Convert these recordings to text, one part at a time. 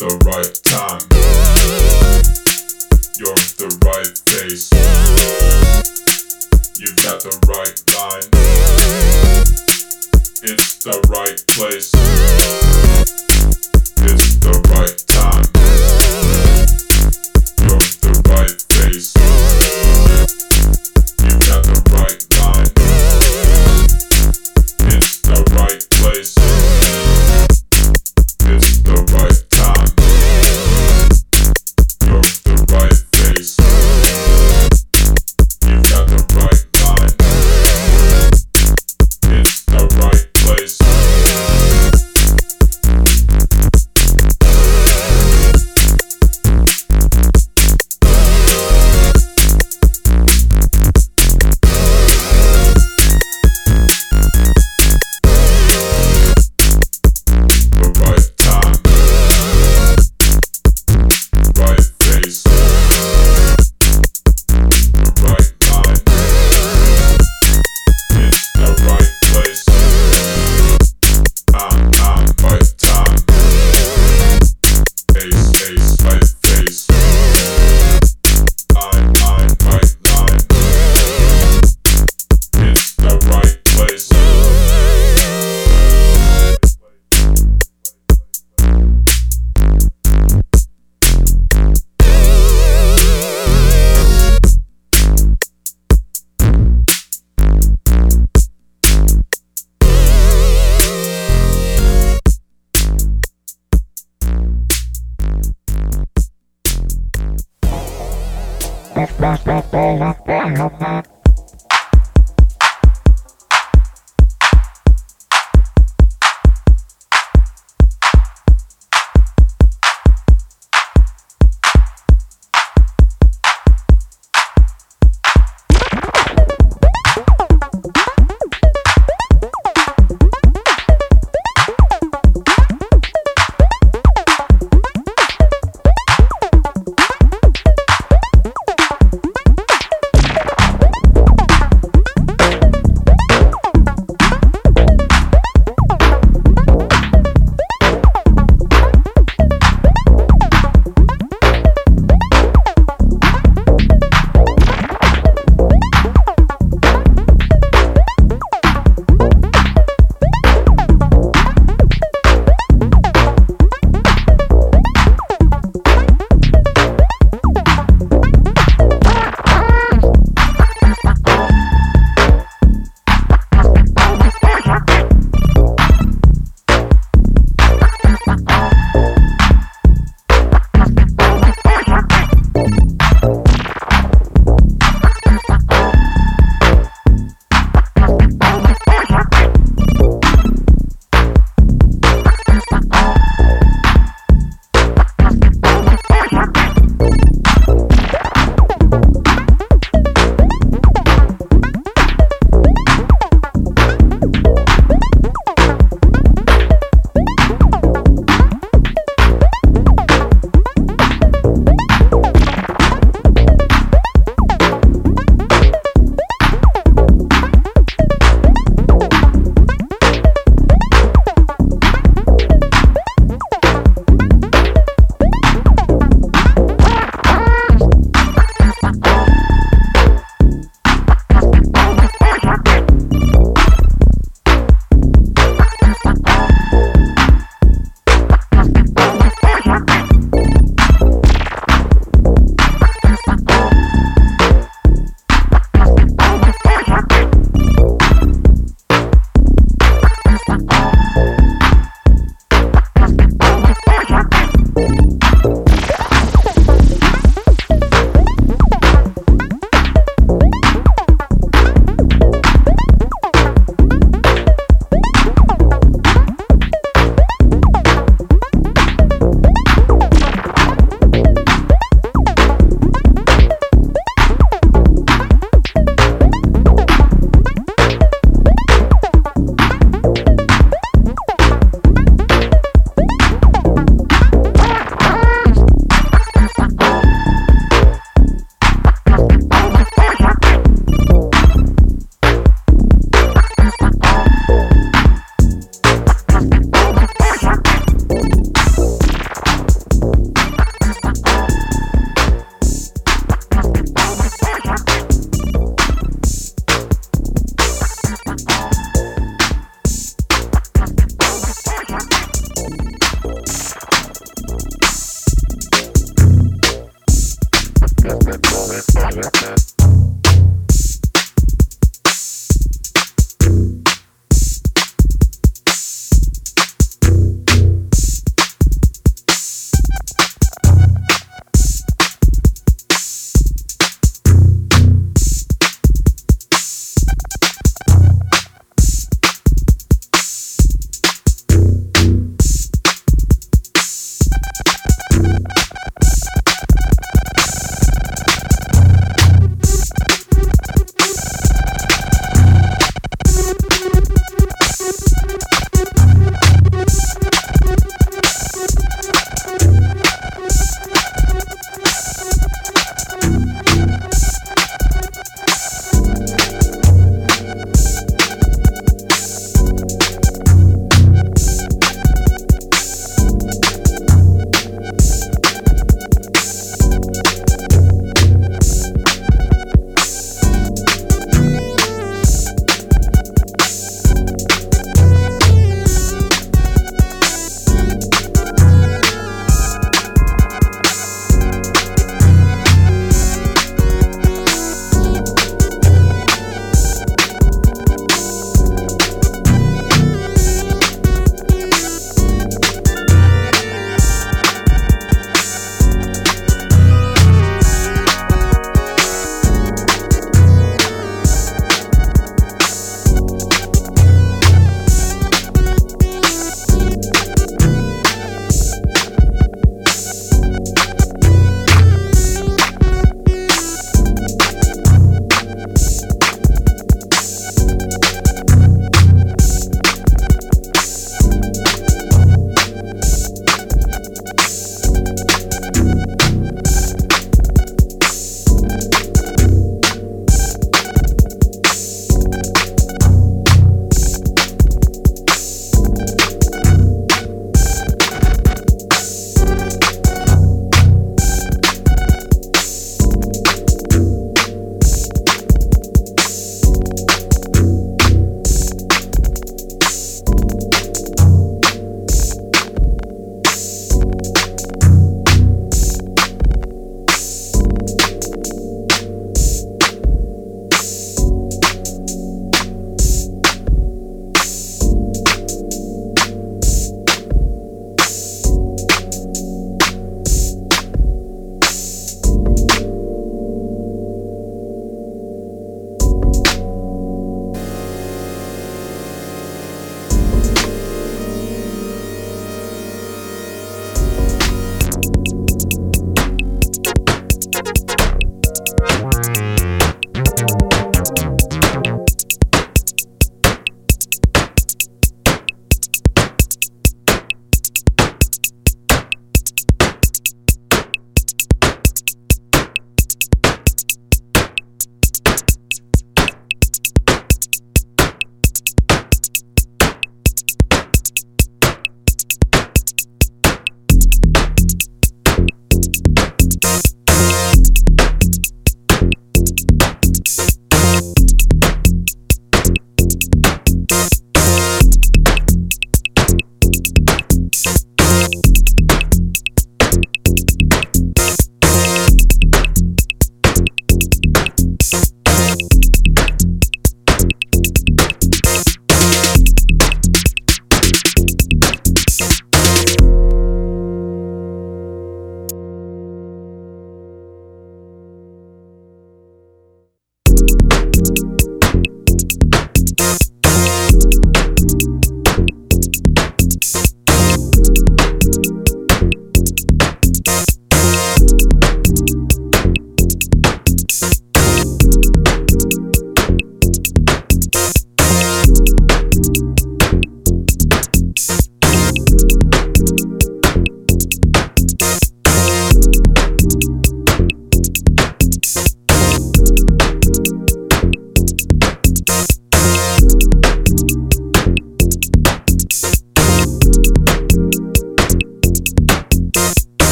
the right time, you're at the right place, you've got the right line, it's the right place, it's the right time, you're at the right place, you've got the right line, it's the right place, it's the right time.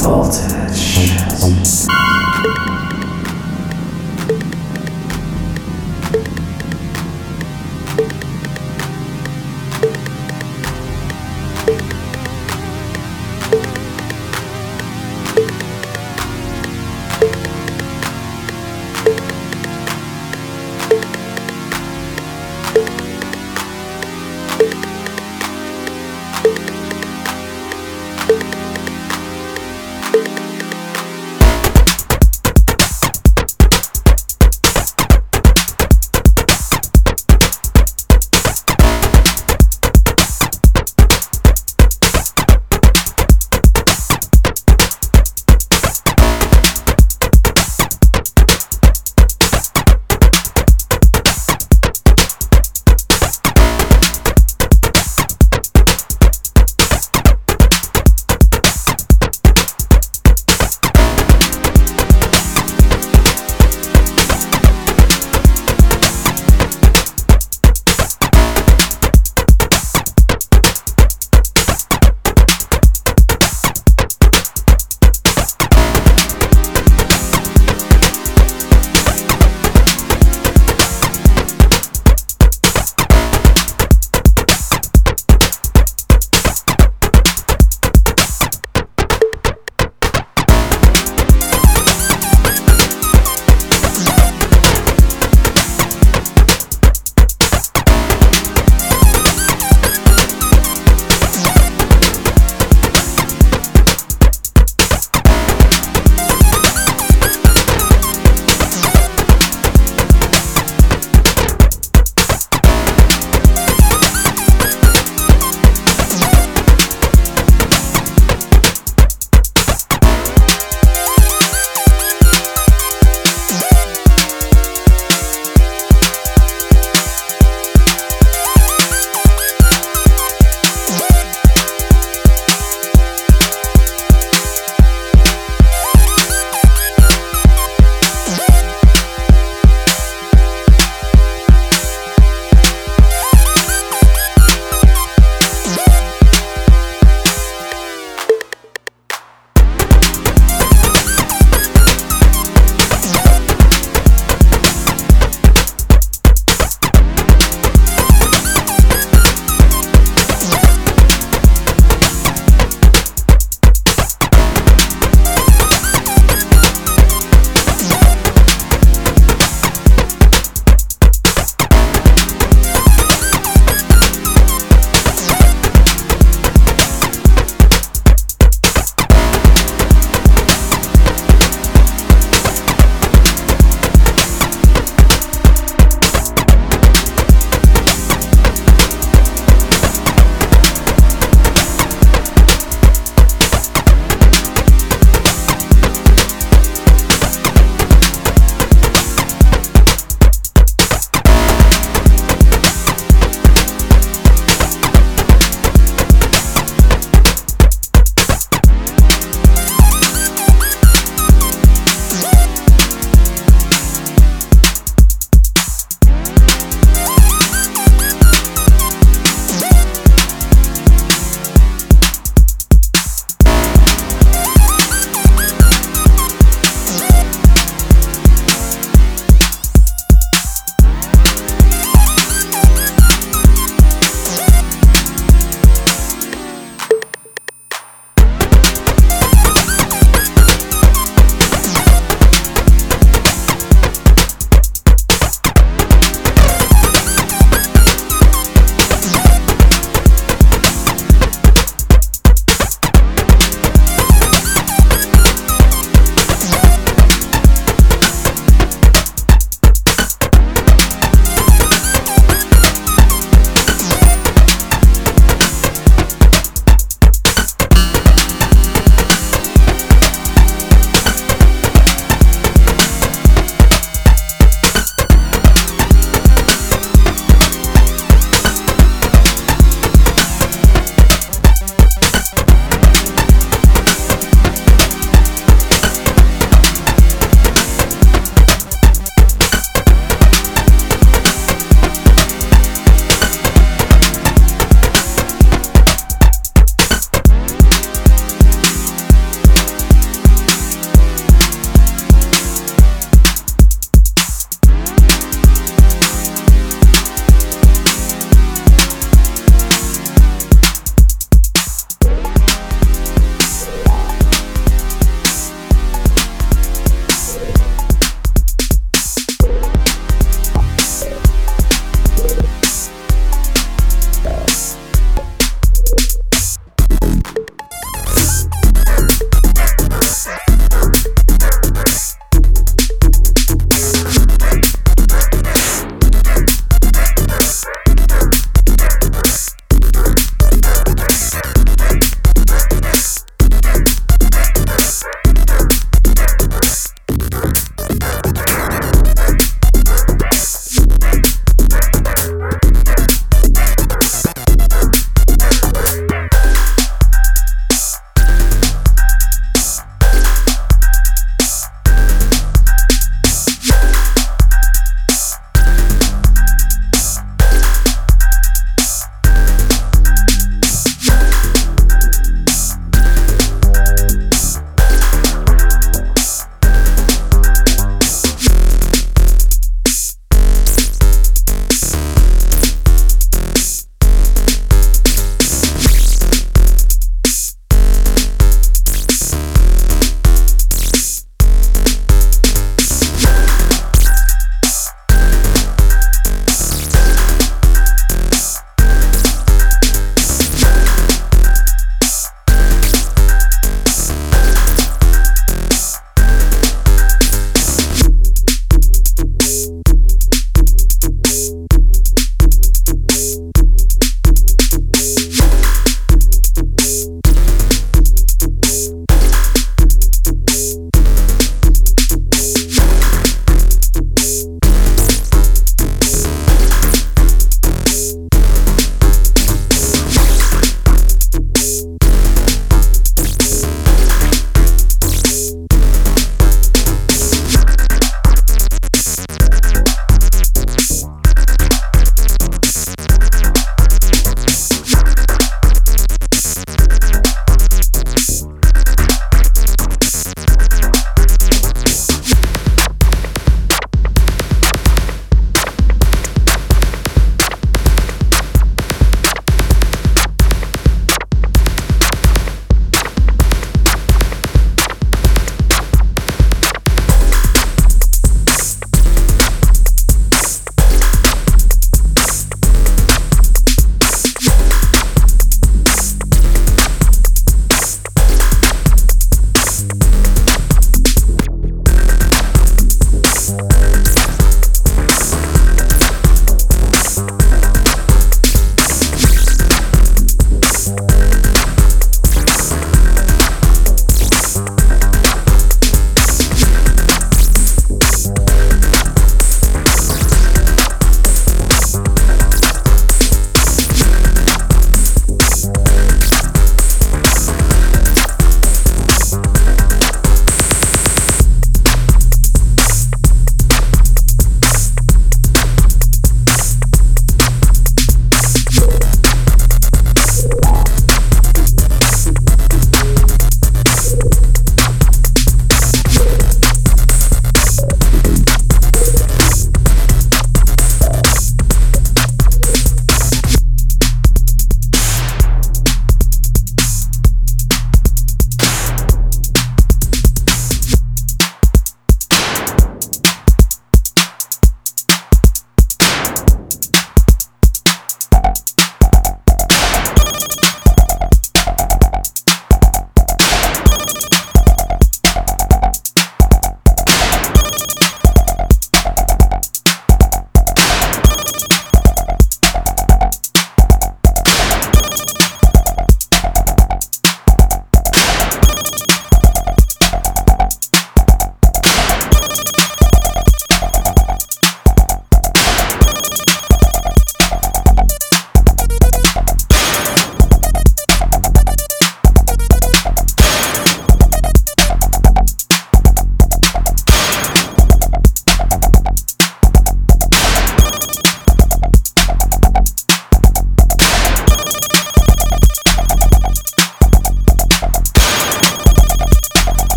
Voltage.